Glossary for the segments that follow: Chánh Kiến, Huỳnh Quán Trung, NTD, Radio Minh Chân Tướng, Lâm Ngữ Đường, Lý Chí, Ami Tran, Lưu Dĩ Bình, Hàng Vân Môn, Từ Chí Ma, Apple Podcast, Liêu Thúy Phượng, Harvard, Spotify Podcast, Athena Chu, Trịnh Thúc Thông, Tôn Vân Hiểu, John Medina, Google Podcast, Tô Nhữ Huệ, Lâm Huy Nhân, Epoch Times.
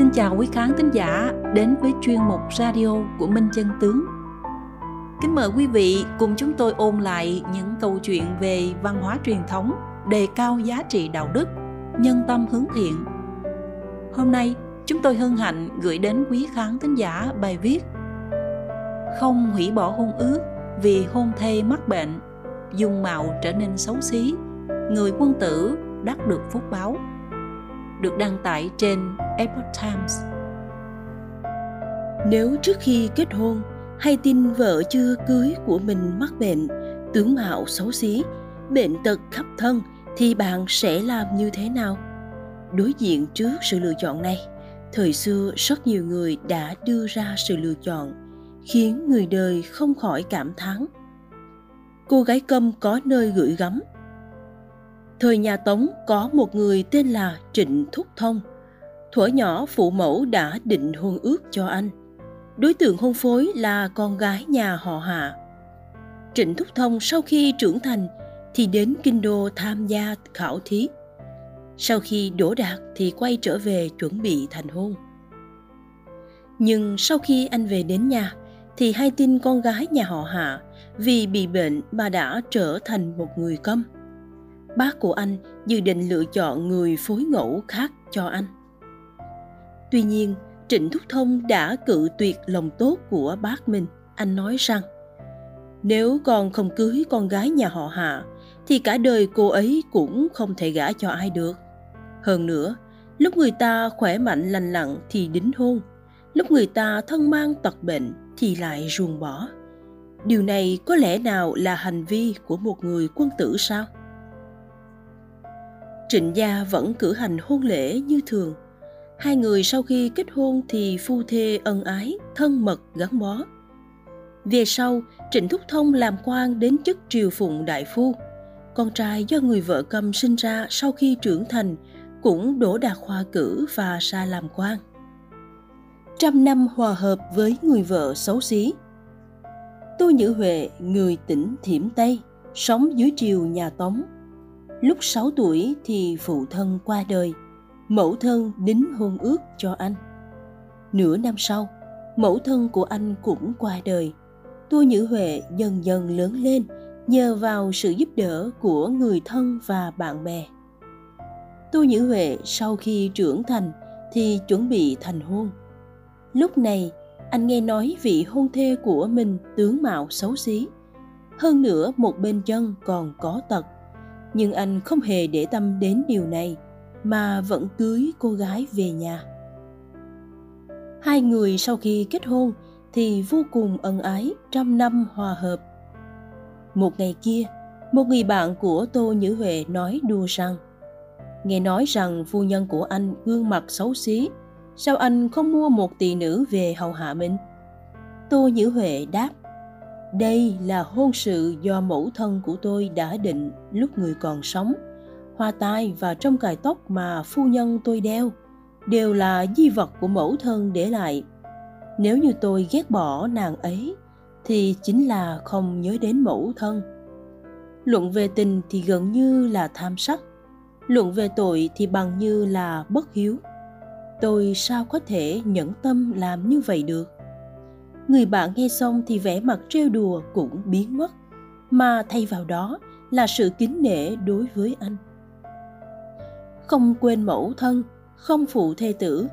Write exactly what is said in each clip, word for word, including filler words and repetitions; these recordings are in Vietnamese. Xin chào quý khán thính giả đến với chuyên mục radio của Minh Chân Tướng. Kính mời quý vị cùng chúng tôi ôn lại những câu chuyện về văn hóa truyền thống, đề cao giá trị đạo đức, nhân tâm hướng thiện. Hôm nay, chúng tôi hân hạnh gửi đến quý khán thính giả bài viết Không hủy bỏ hôn ước vì hôn thê mắc bệnh, dung mạo trở nên xấu xí, người quân tử đắc được phúc báo, được đăng tải trên Epoch Times. Nếu trước khi kết hôn hay tin vợ chưa cưới của mình mắc bệnh, tướng mạo xấu xí, bệnh tật khắp thân thì bạn sẽ làm như thế nào? Đối diện trước sự lựa chọn này, thời xưa rất nhiều người đã đưa ra sự lựa chọn, khiến người đời không khỏi cảm thán. Cô gái câm có nơi gửi gắm. Thời nhà Tống có một người tên là Trịnh Thúc Thông. Thuở nhỏ phụ mẫu đã định hôn ước cho anh. Đối tượng hôn phối là con gái nhà họ Hạ. Trịnh Thúc Thông sau khi trưởng thành thì đến Kinh Đô tham gia khảo thí. Sau khi đỗ đạt thì quay trở về chuẩn bị thành hôn. Nhưng sau khi anh về đến nhà thì hay tin con gái nhà họ Hạ vì bị bệnh mà đã trở thành một người câm. Bác của anh dự định lựa chọn người phối ngẫu khác cho anh. Tuy nhiên, Trịnh Thúc Thông đã cự tuyệt lòng tốt của bác mình. Anh nói rằng, nếu con không cưới con gái nhà họ Hạ, thì cả đời cô ấy cũng không thể gả cho ai được. Hơn nữa, lúc người ta khỏe mạnh lành lặn thì đính hôn, lúc người ta thân mang tật bệnh thì lại ruồng bỏ. Điều này có lẽ nào là hành vi của một người quân tử sao? Trịnh gia vẫn cử hành hôn lễ như thường. Hai người sau khi kết hôn thì phu thê ân ái, thân mật gắn bó. Về sau, Trịnh Thúc Thông làm quan đến chức triều phụng đại phu. Con trai do người vợ câm sinh ra sau khi trưởng thành cũng đỗ đạt khoa cử và ra làm quan. Trăm năm hòa hợp với người vợ xấu xí. Tô Nhữ Huệ, người tỉnh Thiểm Tây, sống dưới triều nhà Tống. Lúc sáu tuổi thì phụ thân qua đời, mẫu thân đính hôn ước cho anh. Nửa năm sau, mẫu thân của anh cũng qua đời. Tô Nhữ Huệ dần dần lớn lên nhờ vào sự giúp đỡ của người thân và bạn bè. Tô Nhữ Huệ sau khi trưởng thành thì chuẩn bị thành hôn. Lúc này, anh nghe nói vị hôn thê của mình tướng mạo xấu xí. Hơn nữa một bên chân còn có tật. Nhưng anh không hề để tâm đến điều này mà vẫn cưới cô gái về nhà. Hai người sau khi kết hôn thì vô cùng ân ái, trăm năm hòa hợp. Một ngày kia, một người bạn của Tô Nhữ Huệ nói đùa rằng, nghe nói rằng phu nhân của anh gương mặt xấu xí, sao anh không mua một tỷ nữ về hầu hạ mình? Tô Nhữ Huệ đáp, đây là hôn sự do mẫu thân của tôi đã định lúc người còn sống. Hoa tai và trong cài tóc mà phu nhân tôi đeo đều là di vật của mẫu thân để lại. Nếu như tôi ghét bỏ nàng ấy thì chính là không nhớ đến mẫu thân. Luận về tình thì gần như là tham sắc, luận về tội thì bằng như là bất hiếu. Tôi sao có thể nhẫn tâm làm như vậy được? Người bạn nghe xong thì vẻ mặt trêu đùa cũng biến mất, mà thay vào đó là sự kính nể đối với anh. Không quên mẫu thân, không phụ thê tử,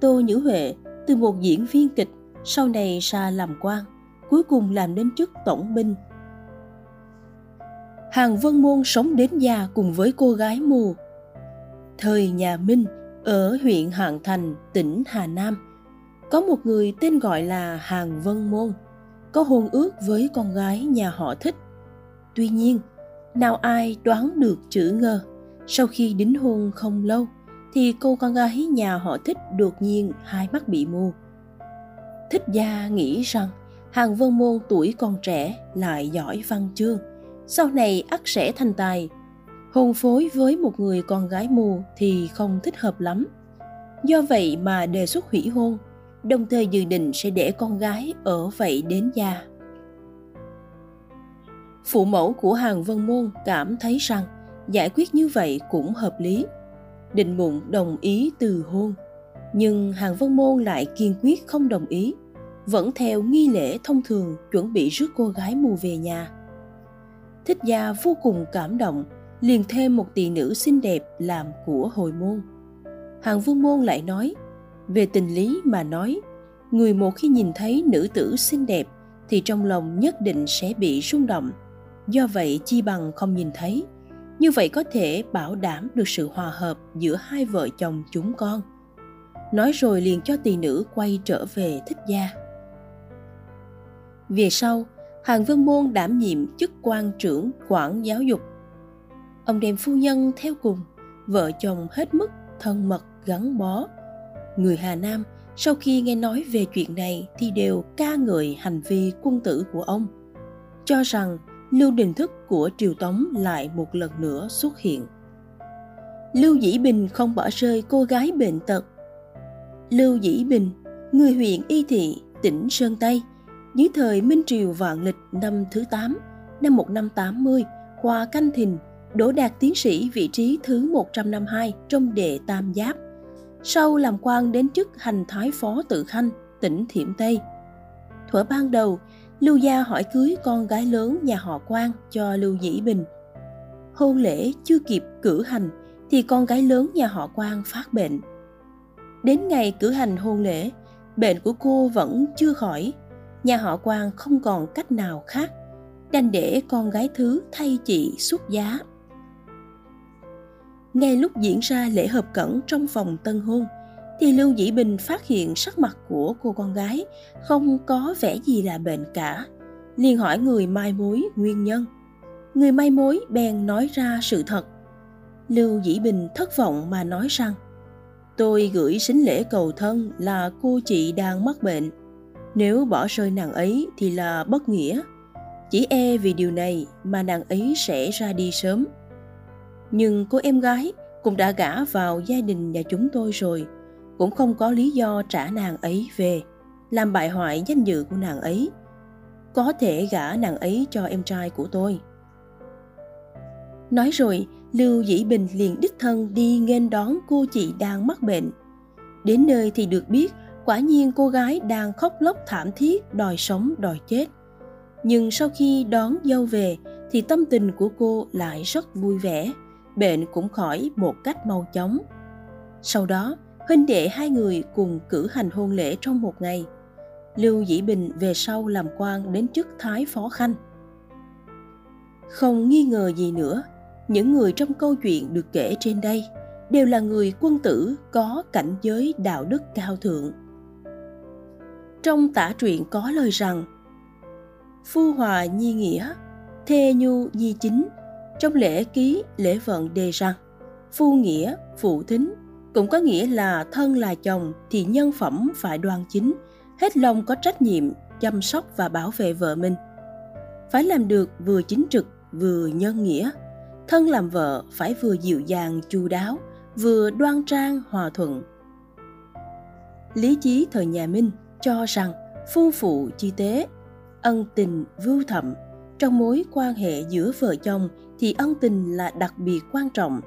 Tô Nhữ Huệ từ một diễn viên kịch sau này ra làm quan, cuối cùng làm đến chức tổng binh. Hàng Vân Môn sống đến già cùng với cô gái mù. Thời nhà Minh ở huyện Hạng Thành, tỉnh Hà Nam, có một người tên gọi là Hàng Vân Môn, có hôn ước với con gái nhà họ Thích. Tuy nhiên, nào ai đoán được chữ ngờ, sau khi đính hôn không lâu, thì cô con gái nhà họ Thích đột nhiên hai mắt bị mù. Thích gia nghĩ rằng Hàng Vân Môn tuổi còn trẻ lại giỏi văn chương, sau này ắt sẽ thành tài. Hôn phối với một người con gái mù thì không thích hợp lắm. Do vậy mà đề xuất hủy hôn, đồng thời dự định sẽ để con gái ở vậy đến già. Phụ mẫu của Hàng Vân Môn cảm thấy rằng giải quyết như vậy cũng hợp lý, định bụng đồng ý từ hôn. nhưng Hàng Vân Môn lại kiên quyết không đồng ý, vẫn theo nghi lễ thông thường chuẩn bị rước cô gái mù về nhà. Thích Gia vô cùng cảm động, liền thêm một tỷ nữ xinh đẹp làm của hồi môn. Hàng Vân Môn lại nói, về tình lý mà nói, người một khi nhìn thấy nữ tử xinh đẹp thì trong lòng nhất định sẽ bị rung động. Do vậy chi bằng không nhìn thấy, như vậy có thể bảo đảm được sự hòa hợp giữa hai vợ chồng chúng con. Nói rồi liền cho tỳ nữ quay trở về Thích Gia. Về sau, Hàng Vân Môn đảm nhiệm chức quan trưởng quản giáo dục. Ông đem phu nhân theo cùng, vợ chồng hết mức thân mật gắn bó. Người Hà Nam sau khi nghe nói về chuyện này thì đều ca ngợi hành vi quân tử của ông, cho rằng Lưu Đình Thức của triều Tống lại một lần nữa xuất hiện. Lưu Dĩ Bình không bỏ rơi cô gái bệnh tật. Lưu Dĩ Bình, người huyện Y Thị, tỉnh Sơn Tây, dưới thời Minh Triều Vạn Lịch năm thứ tám, năm một nghìn năm trăm tám mươi, qua Canh Thìn, đỗ đạt tiến sĩ vị trí thứ một trăm năm mươi hai trong đệ tam giáp. Sau làm quan đến chức hành thái phó Tự Khanh, tỉnh Thiểm Tây. Thuở ban đầu, Lưu gia hỏi cưới con gái lớn nhà họ Quan cho Lưu Dĩ Bình. Hôn lễ chưa kịp cử hành thì con gái lớn nhà họ Quan phát bệnh. Đến ngày cử hành hôn lễ, bệnh của cô vẫn chưa khỏi. Nhà họ Quan không còn cách nào khác, đành để con gái thứ thay chị xuất giá. Ngay lúc diễn ra lễ hợp cẩn trong phòng tân hôn, thì Lưu Dĩ Bình phát hiện sắc mặt của cô con gái không có vẻ gì là bệnh cả, liền hỏi người mai mối nguyên nhân. Người mai mối bèn nói ra sự thật. Lưu Dĩ Bình thất vọng mà nói rằng, tôi gửi sính lễ cầu thân là cô chị đang mắc bệnh. Nếu bỏ rơi nàng ấy thì là bất nghĩa. Chỉ e vì điều này mà nàng ấy sẽ ra đi sớm. Nhưng cô em gái cũng đã gả vào gia đình nhà chúng tôi rồi, cũng không có lý do trả nàng ấy về, làm bại hoại danh dự của nàng ấy. Có thể gả nàng ấy cho em trai của tôi. Nói rồi, Lưu Dĩ Bình liền đích thân đi nghênh đón cô chị đang mắc bệnh. Đến nơi thì được biết, quả nhiên cô gái đang khóc lóc thảm thiết, đòi sống đòi chết. Nhưng sau khi đón dâu về thì tâm tình của cô lại rất vui vẻ, bệnh cũng khỏi một cách mau chóng. Sau đó, huynh đệ hai người cùng cử hành hôn lễ trong một ngày. Lưu Dĩ Bình về sau làm quan đến chức Thái Phó Khanh. Không nghi ngờ gì nữa, những người trong câu chuyện được kể trên đây đều là người quân tử có cảnh giới đạo đức cao thượng. Trong tả truyện có lời rằng, phu hòa nhi nghĩa, thê nhu nhi chính. Trong lễ ký, lễ vận đề rằng, phu nghĩa, phụ thính, cũng có nghĩa là thân là chồng thì nhân phẩm phải đoan chính, hết lòng có trách nhiệm, chăm sóc và bảo vệ vợ mình. Phải làm được vừa chính trực, vừa nhân nghĩa. Thân làm vợ phải vừa dịu dàng, chu đáo, vừa đoan trang, hòa thuận. Lý Chí thời nhà Minh cho rằng phu phụ chi tế, ân tình vưu thậm. Trong mối quan hệ giữa vợ chồng thì ân tình là đặc biệt quan trọng.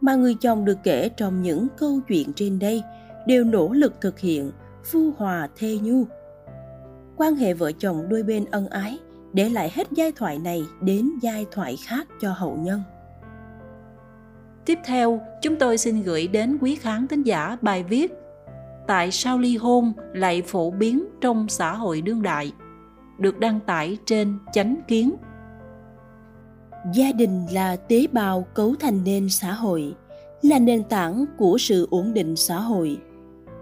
Mà người chồng được kể trong những câu chuyện trên đây đều nỗ lực thực hiện phu hòa thê nhu. Quan hệ vợ chồng đôi bên ân ái, để lại hết giai thoại này đến giai thoại khác cho hậu nhân. Tiếp theo, chúng tôi xin gửi đến quý khán thính giả bài viết Tại sao ly hôn lại phổ biến trong xã hội đương đại, được đăng tải trên Chánh Kiến. Gia đình là tế bào cấu thành nên xã hội, là nền tảng của sự ổn định xã hội.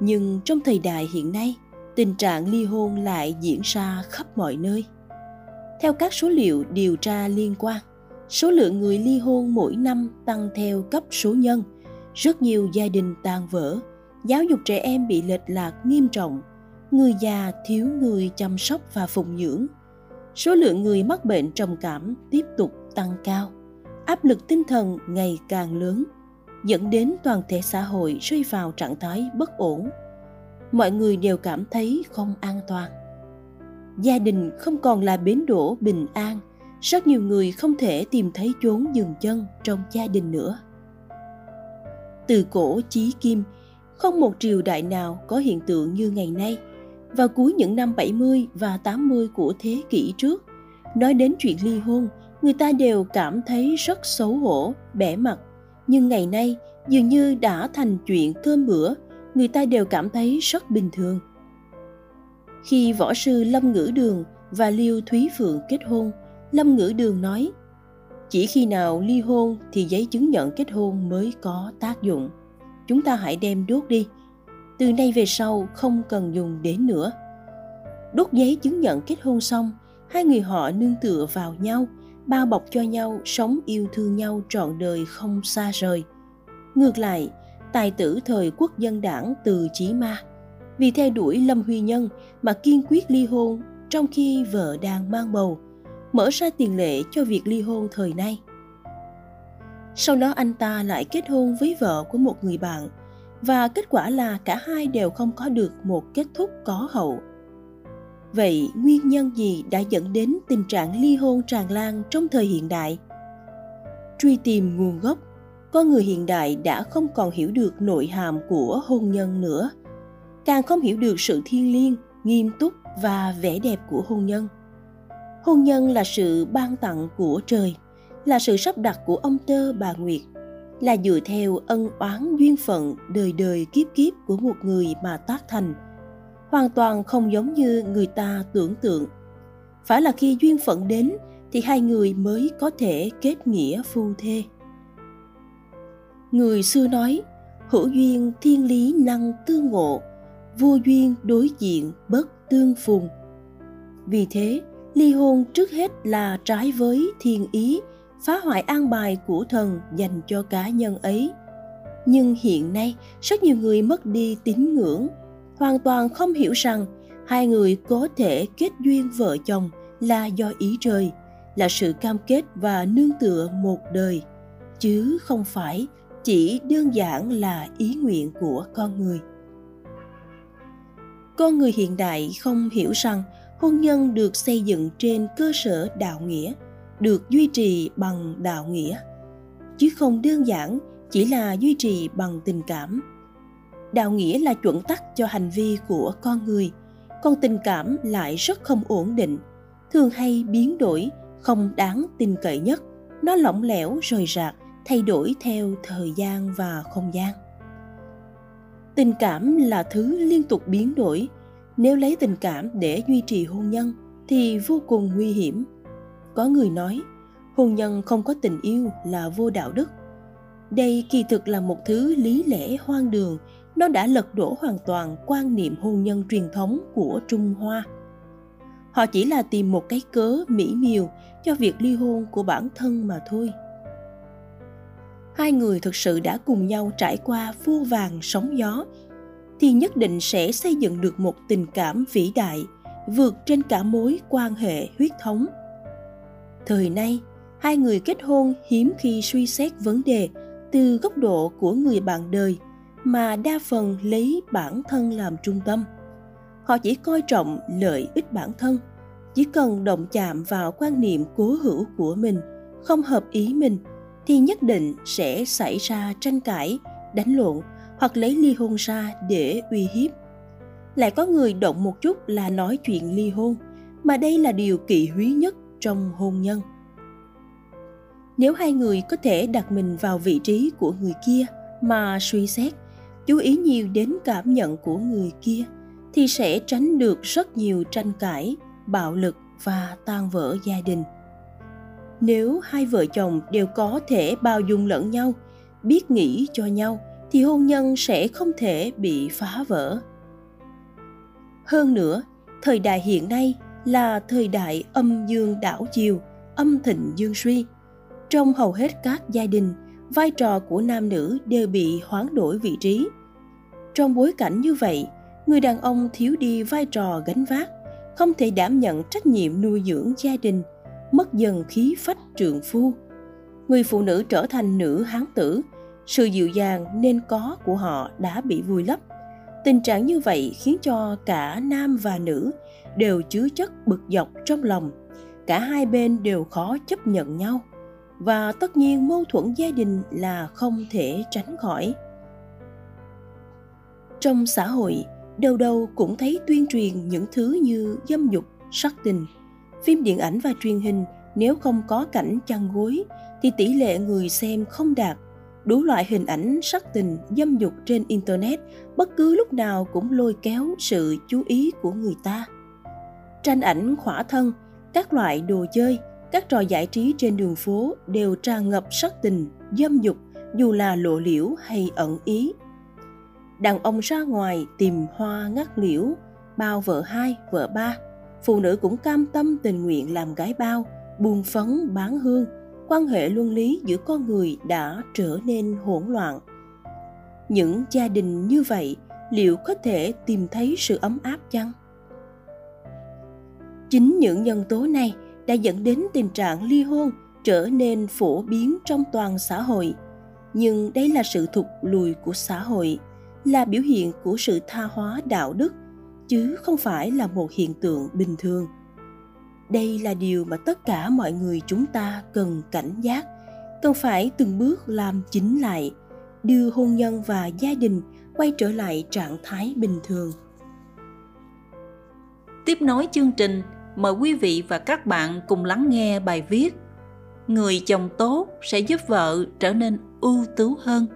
Nhưng trong thời đại hiện nay, tình trạng ly hôn lại diễn ra khắp mọi nơi. Theo các số liệu điều tra liên quan, số lượng người ly hôn mỗi năm tăng theo cấp số nhân. Rất nhiều gia đình tan vỡ, giáo dục trẻ em bị lệch lạc nghiêm trọng, người già thiếu người chăm sóc và phụng dưỡng. Số lượng người mắc bệnh trầm cảm tiếp tục tăng cao, áp lực tinh thần ngày càng lớn, dẫn đến toàn thể xã hội rơi vào trạng thái bất ổn. Mọi người đều cảm thấy không an toàn. Gia đình không còn là bến đỗ bình an, rất nhiều người không thể tìm thấy chốn dừng chân trong gia đình nữa. Từ cổ chí kim, Không một triều đại nào có hiện tượng như ngày nay. Vào cuối những năm bảy mươi và tám mươi của thế kỷ trước, nói đến chuyện ly hôn, người ta đều cảm thấy rất xấu hổ, bẽ mặt. Nhưng ngày nay, dường như đã thành chuyện cơm bữa, người ta đều cảm thấy rất bình thường. Khi võ sư Lâm Ngữ Đường và Liêu Thúy Phượng kết hôn, Lâm Ngữ Đường nói, chỉ khi nào ly hôn thì giấy chứng nhận kết hôn mới có tác dụng. Chúng ta hãy đem đốt đi. Từ nay về sau không cần dùng đến nữa. Đốt giấy chứng nhận kết hôn xong, hai người họ nương tựa vào nhau, bao bọc cho nhau, sống yêu thương nhau trọn đời không xa rời. Ngược lại, tài tử thời Quốc dân đảng Từ Chí Ma vì theo đuổi Lâm Huy Nhân mà kiên quyết ly hôn trong khi vợ đang mang bầu, mở ra tiền lệ cho việc ly hôn thời nay. Sau đó anh ta lại kết hôn với vợ của một người bạn, và kết quả là cả hai đều không có được một kết thúc có hậu. Vậy nguyên nhân gì đã dẫn đến tình trạng ly hôn tràn lan trong thời hiện đại? Truy tìm nguồn gốc, con người hiện đại đã không còn hiểu được nội hàm của hôn nhân nữa, càng không hiểu được sự thiêng liêng, nghiêm túc và vẻ đẹp của hôn nhân. Hôn nhân là sự ban tặng của trời, là sự sắp đặt của ông Tơ bà Nguyệt, là dựa theo ân oán duyên phận đời đời kiếp kiếp của một người mà tác thành, hoàn toàn không giống như người ta tưởng tượng. Phải là khi duyên phận đến thì hai người mới có thể kết nghĩa phu thê. Người xưa nói, hữu duyên thiên lý năng tương ngộ, vô duyên đối diện bất tương phùng. Vì thế, ly hôn trước hết là trái với thiên ý, phá hoại an bài của thần dành cho cá nhân ấy. Nhưng hiện nay, rất nhiều người mất đi tín ngưỡng, hoàn toàn không hiểu rằng hai người có thể kết duyên vợ chồng là do ý trời, là sự cam kết và nương tựa một đời, chứ không phải chỉ đơn giản là ý nguyện của con người. Con người hiện đại không hiểu rằng hôn nhân được xây dựng trên cơ sở đạo nghĩa, được duy trì bằng đạo nghĩa, chứ không đơn giản chỉ là duy trì bằng tình cảm. Đạo nghĩa là chuẩn tắc cho hành vi của con người, còn tình cảm lại rất không ổn định, thường hay biến đổi, không đáng tin cậy nhất. Nó lỏng lẻo, rời rạc, thay đổi theo thời gian và không gian. Tình cảm là thứ liên tục biến đổi. Nếu lấy tình cảm để duy trì hôn nhân thì vô cùng nguy hiểm. Có người nói, hôn nhân không có tình yêu là vô đạo đức. Đây kỳ thực là một thứ lý lẽ hoang đường. Nó đã lật đổ hoàn toàn quan niệm hôn nhân truyền thống của Trung Hoa. Họ chỉ là tìm một cái cớ mỹ miều cho việc ly hôn của bản thân mà thôi. Hai người thực sự đã cùng nhau trải qua vô vàn sóng gió thì nhất định sẽ xây dựng được một tình cảm vĩ đại, vượt trên cả mối quan hệ huyết thống. Thời nay, hai người kết hôn hiếm khi suy xét vấn đề từ góc độ của người bạn đời, mà đa phần lấy bản thân làm trung tâm. Họ chỉ coi trọng lợi ích bản thân, chỉ cần động chạm vào quan niệm cố hữu của mình, không hợp ý mình, thì nhất định sẽ xảy ra tranh cãi, đánh lộn hoặc lấy ly hôn ra để uy hiếp. Lại có người động một chút là nói chuyện ly hôn, mà đây là điều kỵ húy nhất trong hôn nhân. Nếu hai người có thể đặt mình vào vị trí của người kia mà suy xét, chú ý nhiều đến cảm nhận của người kia, thì sẽ tránh được rất nhiều tranh cãi, bạo lực và tan vỡ gia đình. Nếu hai vợ chồng đều có thể bao dung lẫn nhau, biết nghĩ cho nhau, thì hôn nhân sẽ không thể bị phá vỡ. Hơn nữa, thời đại hiện nay là thời đại âm dương đảo chiều, âm thịnh dương suy. Trong hầu hết các gia đình, vai trò của nam nữ đều bị hoán đổi vị trí. Trong bối cảnh như vậy, người đàn ông thiếu đi vai trò gánh vác, không thể đảm nhận trách nhiệm nuôi dưỡng gia đình, mất dần khí phách trượng phu. Người phụ nữ trở thành nữ hán tử, sự dịu dàng nên có của họ đã bị vùi lấp. Tình trạng như vậy khiến cho cả nam và nữ đều chứa chất bực dọc trong lòng. Cả hai bên đều khó chấp nhận nhau. Và tất nhiên mâu thuẫn gia đình là không thể tránh khỏi. Trong xã hội, đâu đâu cũng thấy tuyên truyền những thứ như dâm dục, sắc tình. Phim điện ảnh và truyền hình nếu không có cảnh chăn gối thì tỷ lệ người xem không đạt. Đủ loại hình ảnh sắc tình, dâm dục trên Internet bất cứ lúc nào cũng lôi kéo sự chú ý của người ta. Tranh ảnh khỏa thân, các loại đồ chơi, các trò giải trí trên đường phố đều tràn ngập sắc tình, dâm dục dù là lộ liễu hay ẩn ý. Đàn ông ra ngoài tìm hoa ngắt liễu, bao vợ hai, vợ ba. Phụ nữ cũng cam tâm tình nguyện làm gái bao, buôn phấn bán hương. Quan hệ luân lý giữa con người đã trở nên hỗn loạn. Những gia đình như vậy liệu có thể tìm thấy sự ấm áp chăng? Chính những nhân tố này đã dẫn đến tình trạng ly hôn trở nên phổ biến trong toàn xã hội. Nhưng đây là sự thụt lùi của xã hội, là biểu hiện của sự tha hóa đạo đức, chứ không phải là một hiện tượng bình thường. Đây là điều mà tất cả mọi người chúng ta cần cảnh giác, cần phải từng bước làm chính lại, đưa hôn nhân và gia đình quay trở lại trạng thái bình thường. Tiếp nối chương trình, mời quý vị và các bạn cùng lắng nghe bài viết Người chồng tốt sẽ giúp vợ trở nên ưu tú hơn,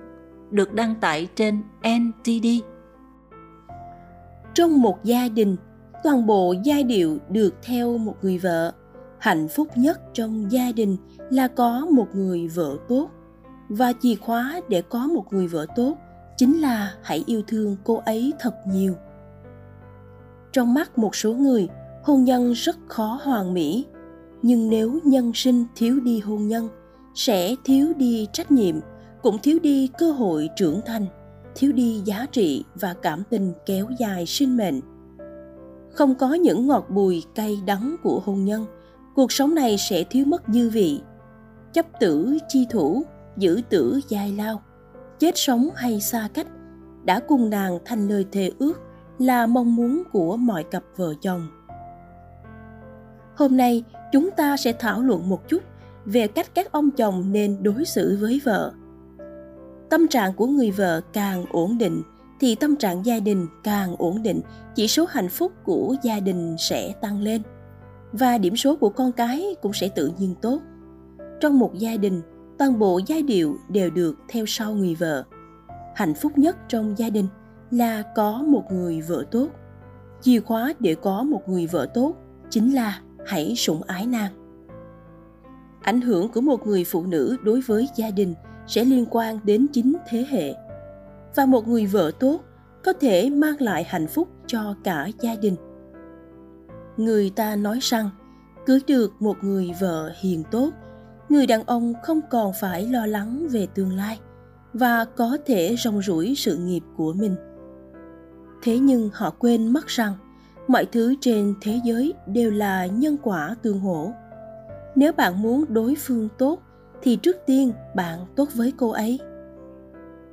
được đăng tải trên en tê đê. Trong một gia đình, toàn bộ giai điệu được theo một người vợ. Hạnh phúc nhất trong gia đình là có một người vợ tốt. Và chìa khóa để có một người vợ tốt chính là hãy yêu thương cô ấy thật nhiều. Trong mắt một số người, hôn nhân rất khó hoàn mỹ. Nhưng nếu nhân sinh thiếu đi hôn nhân, sẽ thiếu đi trách nhiệm, cũng thiếu đi cơ hội trưởng thành, thiếu đi giá trị và cảm tình kéo dài sinh mệnh. Không có những ngọt bùi cay đắng của hôn nhân, cuộc sống này sẽ thiếu mất dư vị. Chấp tử chi thủ, giữ tử giai lao, chết sống hay xa cách, đã cùng nàng thành lời thề ước là mong muốn của mọi cặp vợ chồng. Hôm nay, chúng ta sẽ thảo luận một chút về cách các ông chồng nên đối xử với vợ. Tâm trạng của người vợ càng ổn định, thì tâm trạng gia đình càng ổn định, chỉ số hạnh phúc của gia đình sẽ tăng lên. Và điểm số của con cái cũng sẽ tự nhiên tốt. Trong một gia đình, toàn bộ giai điệu đều được theo sau người vợ. Hạnh phúc nhất trong gia đình là có một người vợ tốt. Chìa khóa để có một người vợ tốt chính là hãy sủng ái nàng. Ảnh hưởng của một người phụ nữ đối với gia đình sẽ liên quan đến chín thế hệ. Và một người vợ tốt có thể mang lại hạnh phúc cho cả gia đình. Người ta nói rằng, cưới được một người vợ hiền tốt, người đàn ông không còn phải lo lắng về tương lai và có thể rong ruổi sự nghiệp của mình. Thế nhưng họ quên mất rằng, mọi thứ trên thế giới đều là nhân quả tương hỗ. Nếu bạn muốn đối phương tốt, thì trước tiên bạn tốt với cô ấy.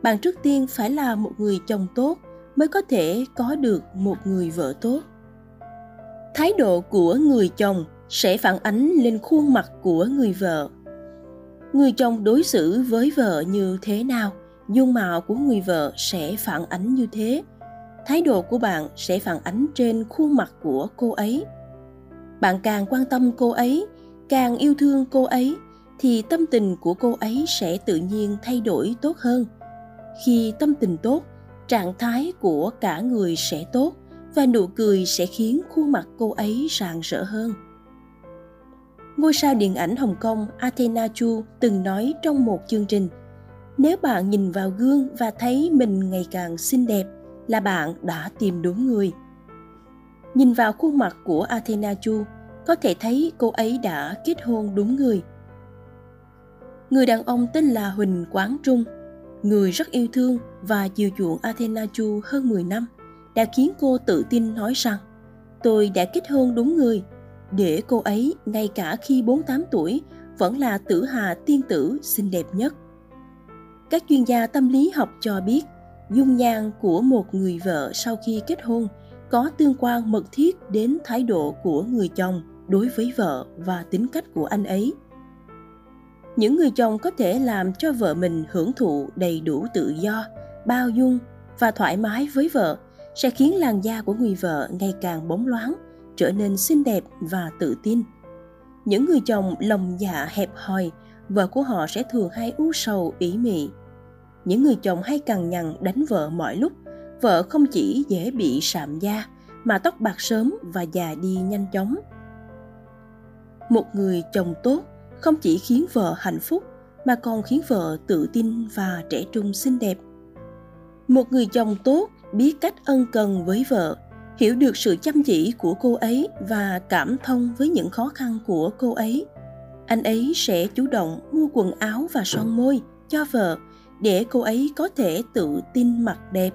Bạn trước tiên phải là một người chồng tốt mới có thể có được một người vợ tốt. Thái độ của người chồng sẽ phản ánh lên khuôn mặt của người vợ. Người chồng đối xử với vợ như thế nào, dung mạo của người vợ sẽ phản ánh như thế. Thái độ của bạn sẽ phản ánh trên khuôn mặt của cô ấy. Bạn càng quan tâm cô ấy, càng yêu thương cô ấy, thì tâm tình của cô ấy sẽ tự nhiên thay đổi tốt hơn. Khi tâm tình tốt, trạng thái của cả người sẽ tốt và nụ cười sẽ khiến khuôn mặt cô ấy rạng rỡ hơn. Ngôi sao điện ảnh Hồng Kông Athena Chu từng nói trong một chương trình, nếu bạn nhìn vào gương và thấy mình ngày càng xinh đẹp là bạn đã tìm đúng người. Nhìn vào khuôn mặt của Athena Chu, có thể thấy cô ấy đã kết hôn đúng người. Người đàn ông tên là Huỳnh Quán Trung, người rất yêu thương và chiều chuộng Athena Chu hơn mười năm, đã khiến cô tự tin nói rằng tôi đã kết hôn đúng người, để cô ấy ngay cả khi bốn mươi tám tuổi vẫn là tử hà tiên tử xinh đẹp nhất. Các chuyên gia tâm lý học cho biết, dung nhan của một người vợ sau khi kết hôn có tương quan mật thiết đến thái độ của người chồng đối với vợ và tính cách của anh ấy. Những người chồng có thể làm cho vợ mình hưởng thụ đầy đủ tự do, bao dung, và thoải mái với vợ sẽ khiến làn da của người vợ ngày càng bóng loáng, trở nên xinh đẹp và tự tin. Những người chồng lòng dạ hẹp hòi, vợ của họ sẽ thường hay u sầu ỷ mị. Những người chồng hay cằn nhằn đánh vợ mọi lúc, vợ không chỉ dễ bị sạm da mà tóc bạc sớm và già đi nhanh chóng. Một người chồng tốt không chỉ khiến vợ hạnh phúc mà còn khiến vợ tự tin và trẻ trung xinh đẹp. Một người chồng tốt biết cách ân cần với vợ, hiểu được sự chăm chỉ của cô ấy và cảm thông với những khó khăn của cô ấy. Anh ấy sẽ chủ động mua quần áo và son môi cho vợ để cô ấy có thể tự tin mặc đẹp,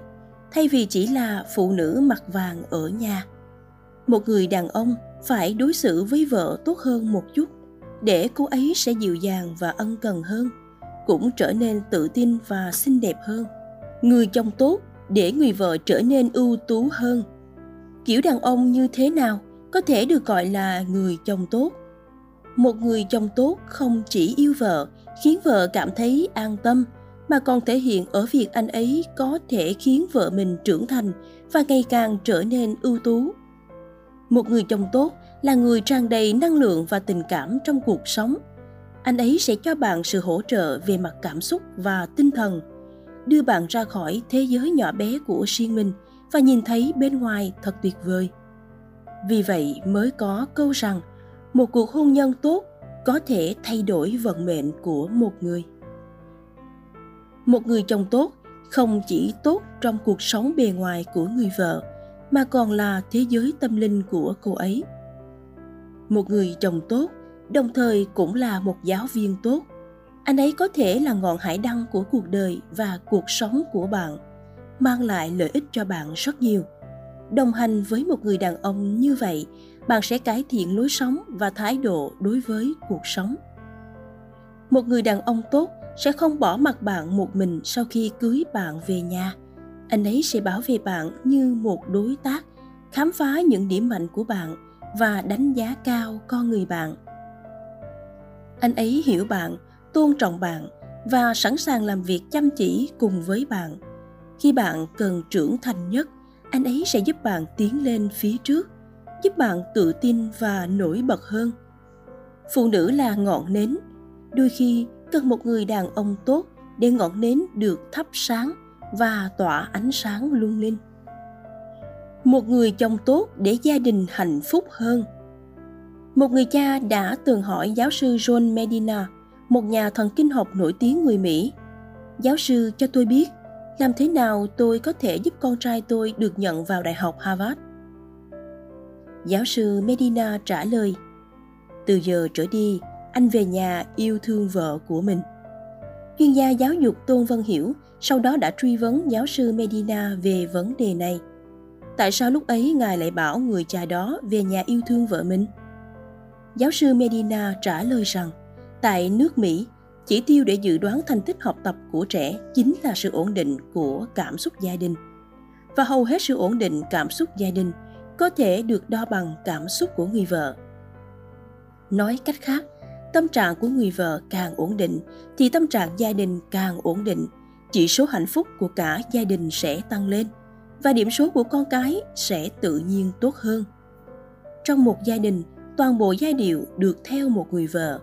thay vì chỉ là phụ nữ mặc vàng ở nhà. Một người đàn ông phải đối xử với vợ tốt hơn một chút để cô ấy sẽ dịu dàng và ân cần hơn, cũng trở nên tự tin và xinh đẹp hơn. Người chồng tốt để người vợ trở nên ưu tú hơn. Kiểu đàn ông như thế nào có thể được gọi là người chồng tốt? Một người chồng tốt không chỉ yêu vợ, khiến vợ cảm thấy an tâm, mà còn thể hiện ở việc anh ấy có thể khiến vợ mình trưởng thành và ngày càng trở nên ưu tú. Một người chồng tốt là người tràn đầy năng lượng và tình cảm trong cuộc sống. Anh ấy sẽ cho bạn sự hỗ trợ về mặt cảm xúc và tinh thần, đưa bạn ra khỏi thế giới nhỏ bé của riêng mình và nhìn thấy bên ngoài thật tuyệt vời. Vì vậy mới có câu rằng, một cuộc hôn nhân tốt có thể thay đổi vận mệnh của một người. Một người chồng tốt không chỉ tốt trong cuộc sống bề ngoài của người vợ, mà còn là thế giới tâm linh của cô ấy. Một người chồng tốt đồng thời cũng là một giáo viên tốt. Anh ấy có thể là ngọn hải đăng của cuộc đời và cuộc sống của bạn, mang lại lợi ích cho bạn rất nhiều. Đồng hành với một người đàn ông như vậy, bạn sẽ cải thiện lối sống và thái độ đối với cuộc sống. Một người đàn ông tốt sẽ không bỏ mặc bạn một mình sau khi cưới bạn về nhà. Anh ấy sẽ bảo vệ bạn như một đối tác, khám phá những điểm mạnh của bạn và đánh giá cao con người bạn. Anh ấy hiểu bạn, tôn trọng bạn và sẵn sàng làm việc chăm chỉ cùng với bạn. Khi bạn cần trưởng thành nhất, anh ấy sẽ giúp bạn tiến lên phía trước, giúp bạn tự tin và nổi bật hơn. Phụ nữ là ngọn nến. Đôi khi cần một người đàn ông tốt để ngọn nến được thắp sáng và tỏa ánh sáng lung linh. Một người chồng tốt để gia đình hạnh phúc hơn. Một người cha đã từng hỏi giáo sư John Medina, một nhà thần kinh học nổi tiếng người Mỹ: "Giáo sư cho tôi biết, làm thế nào tôi có thể giúp con trai tôi được nhận vào Đại học Harvard?" Giáo sư Medina trả lời: "Từ giờ trở đi, anh về nhà yêu thương vợ của mình." Chuyên gia giáo dục Tôn Vân Hiểu sau đó đã truy vấn giáo sư Medina về vấn đề này: "Tại sao lúc ấy ngài lại bảo người cha đó về nhà yêu thương vợ mình?" Giáo sư Medina trả lời rằng, tại nước Mỹ, chỉ tiêu để dự đoán thành tích học tập của trẻ chính là sự ổn định của cảm xúc gia đình. Và hầu hết sự ổn định cảm xúc gia đình có thể được đo bằng cảm xúc của người vợ. Nói cách khác, tâm trạng của người vợ càng ổn định thì tâm trạng gia đình càng ổn định, chỉ số hạnh phúc của cả gia đình sẽ tăng lên và điểm số của con cái sẽ tự nhiên tốt hơn. Trong một gia đình, toàn bộ giai điệu được theo một người vợ.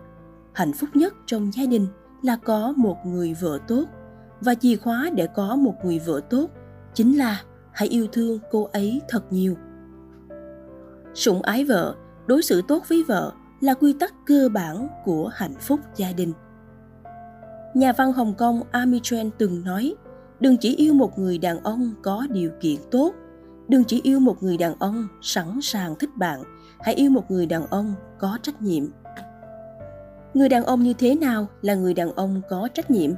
Hạnh phúc nhất trong gia đình là có một người vợ tốt, và chìa khóa để có một người vợ tốt chính là hãy yêu thương cô ấy thật nhiều. Sủng ái vợ, đối xử tốt với vợ là quy tắc cơ bản của hạnh phúc gia đình. Nhà văn Hồng Kông Ami Tran từng nói, đừng chỉ yêu một người đàn ông có điều kiện tốt, đừng chỉ yêu một người đàn ông sẵn sàng thích bạn, hãy yêu một người đàn ông có trách nhiệm. Người đàn ông như thế nào là người đàn ông có trách nhiệm?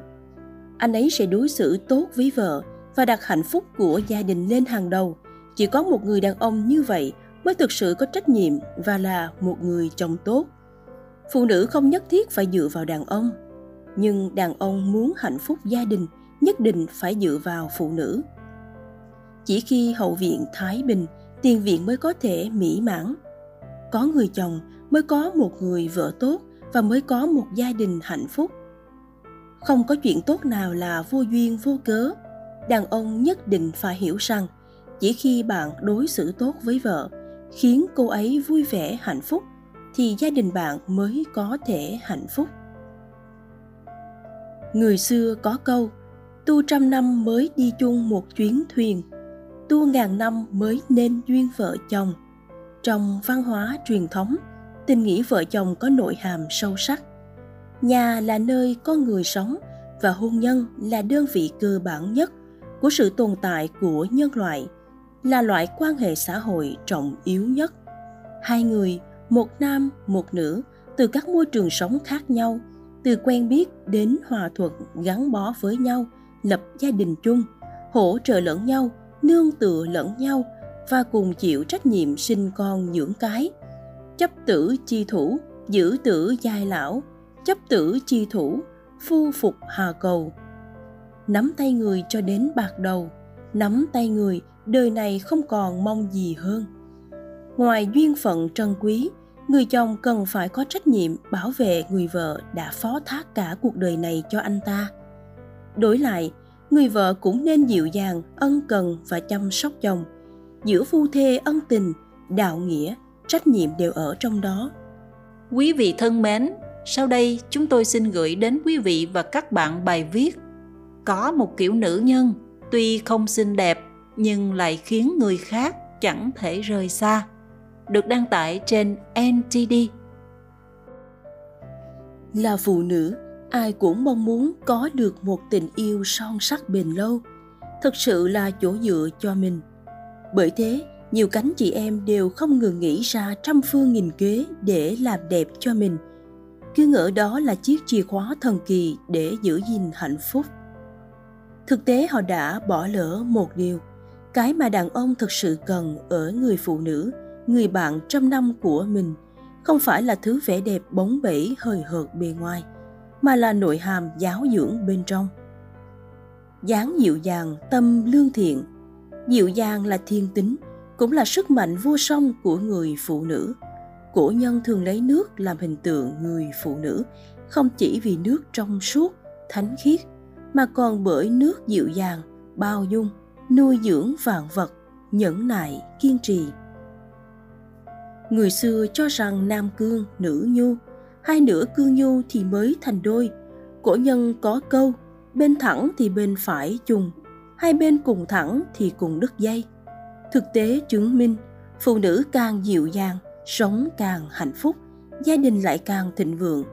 Anh ấy sẽ đối xử tốt với vợ và đặt hạnh phúc của gia đình lên hàng đầu. Chỉ có một người đàn ông như vậy mới thực sự có trách nhiệm và là một người chồng tốt. Phụ nữ không nhất thiết phải dựa vào đàn ông, nhưng đàn ông muốn hạnh phúc gia đình nhất định phải dựa vào phụ nữ. Chỉ khi hậu viện thái bình, tiền viện mới có thể mỹ mãn. Có người chồng mới có một người vợ tốt và mới có một gia đình hạnh phúc. Không có chuyện tốt nào là vô duyên vô cớ. đàn ông nhất định phải hiểu rằng chỉ khi bạn đối xử tốt với vợ, khiến cô ấy vui vẻ hạnh phúc, thì gia đình bạn mới có thể hạnh phúc. Người xưa có câu, tu trăm năm mới đi chung một chuyến thuyền, tu ngàn năm mới nên duyên vợ chồng. Trong văn hóa truyền thống, tình nghĩa vợ chồng có nội hàm sâu sắc. Nhà là nơi con người sống và hôn nhân là đơn vị cơ bản nhất của sự tồn tại của nhân loại, là loại quan hệ xã hội trọng yếu nhất. Hai người, một nam, một nữ, từ các môi trường sống khác nhau, từ quen biết đến hòa thuận gắn bó với nhau, lập gia đình chung, hỗ trợ lẫn nhau, nương tựa lẫn nhau và cùng chịu trách nhiệm sinh con dưỡng cái. Chấp tử chi thủ, giữ tử giai lão, chấp tử chi thủ, phu phục hà cầu. Nắm tay người cho đến bạc đầu, nắm tay người, đời này không còn mong gì hơn. Ngoài duyên phận trân quý, người chồng cần phải có trách nhiệm bảo vệ người vợ đã phó thác cả cuộc đời này cho anh ta. Đổi lại, người vợ cũng nên dịu dàng, ân cần và chăm sóc chồng. Giữa phu thê ân tình, đạo nghĩa, trách nhiệm đều ở trong đó. Quý vị thân mến, sau đây chúng tôi xin gửi đến quý vị và các bạn bài viết Có một kiểu nữ nhân, tuy không xinh đẹp nhưng lại khiến người khác chẳng thể rời xa, được đăng tải trên en tê đê. Là phụ nữ, ai cũng mong muốn có được một tình yêu son sắc bền lâu, thật sự là chỗ dựa cho mình. Bởi thế, nhiều cánh chị em đều không ngừng nghĩ ra trăm phương nghìn kế để làm đẹp cho mình, cứ ngỡ đó là chiếc chìa khóa thần kỳ để giữ gìn hạnh phúc. Thực tế họ đã bỏ lỡ một điều, cái mà đàn ông thực sự cần ở người phụ nữ, người bạn trăm năm của mình, không phải là thứ vẻ đẹp bóng bẩy hời hợt bề ngoài, mà là nội hàm giáo dưỡng bên trong. Dáng dịu dàng, tâm lương thiện. Dịu dàng là thiên tính, cũng là sức mạnh vô song của người phụ nữ. Cổ nhân thường lấy nước làm hình tượng người phụ nữ, không chỉ vì nước trong suốt, thánh khiết, mà còn bởi nước dịu dàng, bao dung, nuôi dưỡng vạn vật, nhẫn nại, kiên trì. Người xưa cho rằng nam cương, nữ nhu, hai nửa cương nhu thì mới thành đôi. Cổ nhân có câu, bên thẳng thì bên phải chung, hai bên cùng thẳng thì cùng đứt dây. Thực tế chứng minh, phụ nữ càng dịu dàng, sống càng hạnh phúc, gia đình lại càng thịnh vượng.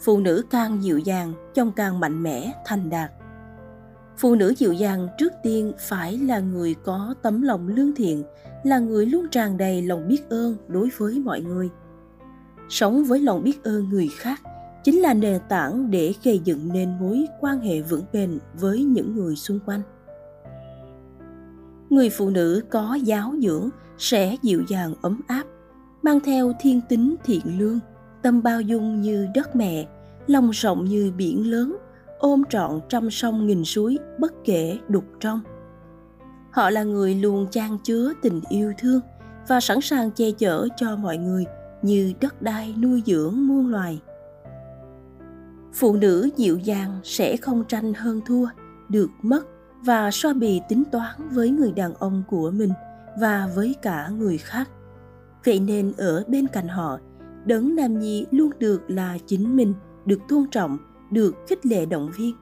Phụ nữ càng dịu dàng, chồng càng mạnh mẽ, thành đạt. Phụ nữ dịu dàng trước tiên phải là người có tấm lòng lương thiện, là người luôn tràn đầy lòng biết ơn đối với mọi người. Sống với lòng biết ơn người khác chính là nền tảng để gây dựng nên mối quan hệ vững bền với những người xung quanh. Người phụ nữ có giáo dưỡng sẽ dịu dàng ấm áp, mang theo thiên tính thiện lương, tâm bao dung như đất mẹ, lòng rộng như biển lớn, ôm trọn trăm sông nghìn suối bất kể đục trong. Họ là người luôn chan chứa tình yêu thương và sẵn sàng che chở cho mọi người như đất đai nuôi dưỡng muôn loài. Phụ nữ dịu dàng sẽ không tranh hơn thua, được mất và so bì tính toán với người đàn ông của mình và với cả người khác. Vậy nên ở bên cạnh họ, đấng nam nhi luôn được là chính mình, được tôn trọng, được khích lệ động viên.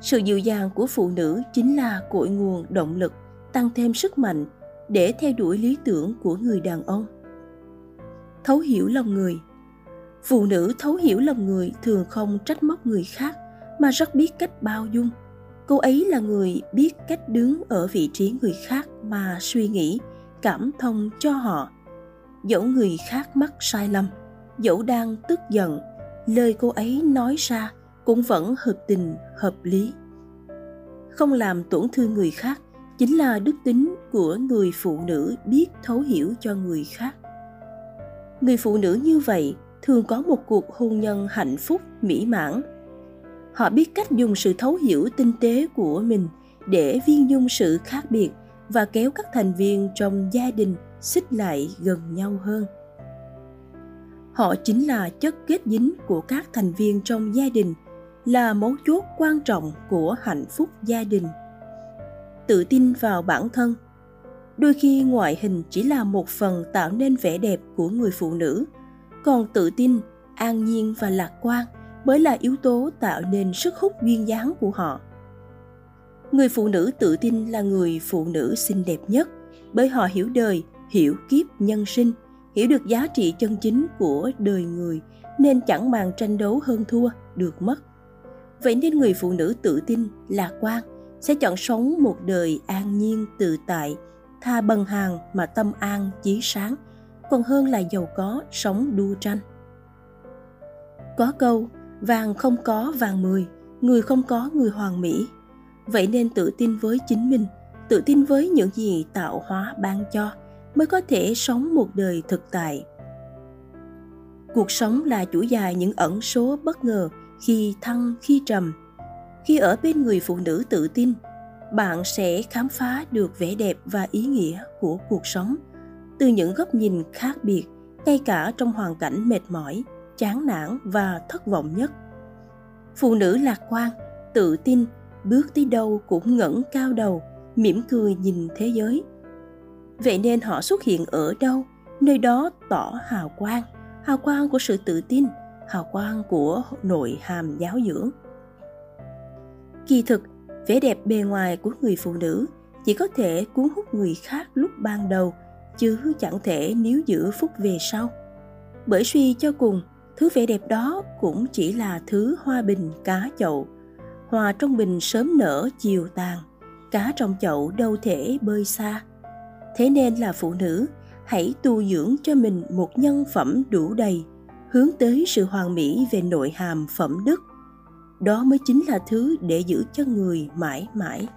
Sự dịu dàng của phụ nữ chính là cội nguồn động lực, tăng thêm sức mạnh để theo đuổi lý tưởng của người đàn ông. Thấu hiểu lòng người. Phụ nữ thấu hiểu lòng người thường không trách móc người khác mà rất biết cách bao dung. Cô ấy là người biết cách đứng ở vị trí người khác mà suy nghĩ, cảm thông cho họ. Dẫu người khác mắc sai lầm, dẫu đang tức giận, lời cô ấy nói ra cũng vẫn hợp tình, hợp lý. Không làm tổn thương người khác chính là đức tính của người phụ nữ biết thấu hiểu cho người khác. Người phụ nữ như vậy thường có một cuộc hôn nhân hạnh phúc, mỹ mãn. Họ biết cách dùng sự thấu hiểu tinh tế của mình để viên dung sự khác biệt và kéo các thành viên trong gia đình xích lại gần nhau hơn. Họ chính là chất kết dính của các thành viên trong gia đình, là mấu chốt quan trọng của hạnh phúc gia đình. tự tin vào bản thân. Đôi khi ngoại hình chỉ là một phần tạo nên vẻ đẹp của người phụ nữ, còn tự tin, an nhiên và lạc quan mới là yếu tố tạo nên sức hút duyên dáng của họ. Người phụ nữ tự tin là người phụ nữ xinh đẹp nhất, bởi họ hiểu đời, hiểu kiếp nhân sinh, hiểu được giá trị chân chính của đời người nên chẳng màng tranh đấu hơn thua, được mất. Vậy nên người phụ nữ tự tin, lạc quan sẽ chọn sống một đời an nhiên tự tại, thà bần hàn mà tâm an chí sáng, còn hơn là giàu có sống đua tranh. Có câu, vàng không có vàng mười, người không có người hoàn mỹ. Vậy nên tự tin với chính mình, tự tin với những gì tạo hóa ban cho mới có thể sống một đời thực tại. Cuộc sống là chuỗi dài những ẩn số bất ngờ, khi thăng khi trầm. Khi ở bên người phụ nữ tự tin, bạn sẽ khám phá được vẻ đẹp và ý nghĩa của cuộc sống từ những góc nhìn khác biệt, ngay cả trong hoàn cảnh mệt mỏi, chán nản và thất vọng nhất. Phụ nữ lạc quan, tự tin, bước tới đâu cũng ngẩng cao đầu, mỉm cười nhìn thế giới. Vậy nên họ xuất hiện ở đâu, nơi đó tỏ hào quang, hào quang của sự tự tin, hào quang của nội hàm giáo dưỡng. Kỳ thực, vẻ đẹp bề ngoài của người phụ nữ chỉ có thể cuốn hút người khác lúc ban đầu, chứ chẳng thể níu giữ phút về sau. Bởi suy cho cùng, thứ vẻ đẹp đó cũng chỉ là thứ hoa bình cá chậu. Hoa trong bình sớm nở chiều tàn, cá trong chậu đâu thể bơi xa. Thế nên là phụ nữ, hãy tu dưỡng cho mình một nhân phẩm đủ đầy, hướng tới sự hoàn mỹ về nội hàm phẩm đức. Đó mới chính là thứ để giữ cho người mãi mãi.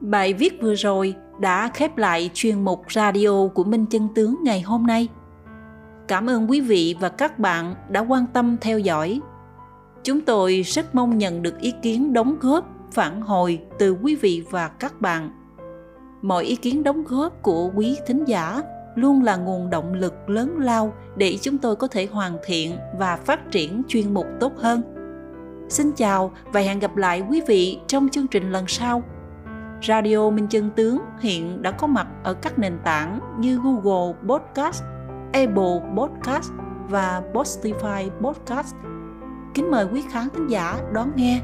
Bài viết vừa rồi đã khép lại chuyên mục radio của Minh Chân Tướng ngày hôm nay. Cảm ơn quý vị và các bạn đã quan tâm theo dõi. Chúng tôi rất mong nhận được ý kiến đóng góp, phản hồi từ quý vị và các bạn. Mọi ý kiến đóng góp của quý thính giả luôn là nguồn động lực lớn lao để chúng tôi có thể hoàn thiện và phát triển chuyên mục tốt hơn. Xin chào và hẹn gặp lại quý vị trong chương trình lần sau. Radio Minh Chân Tướng hiện đã có mặt ở các nền tảng như Google Podcast, Apple Podcast và Spotify Podcast. Kính mời quý khán thính giả đón nghe.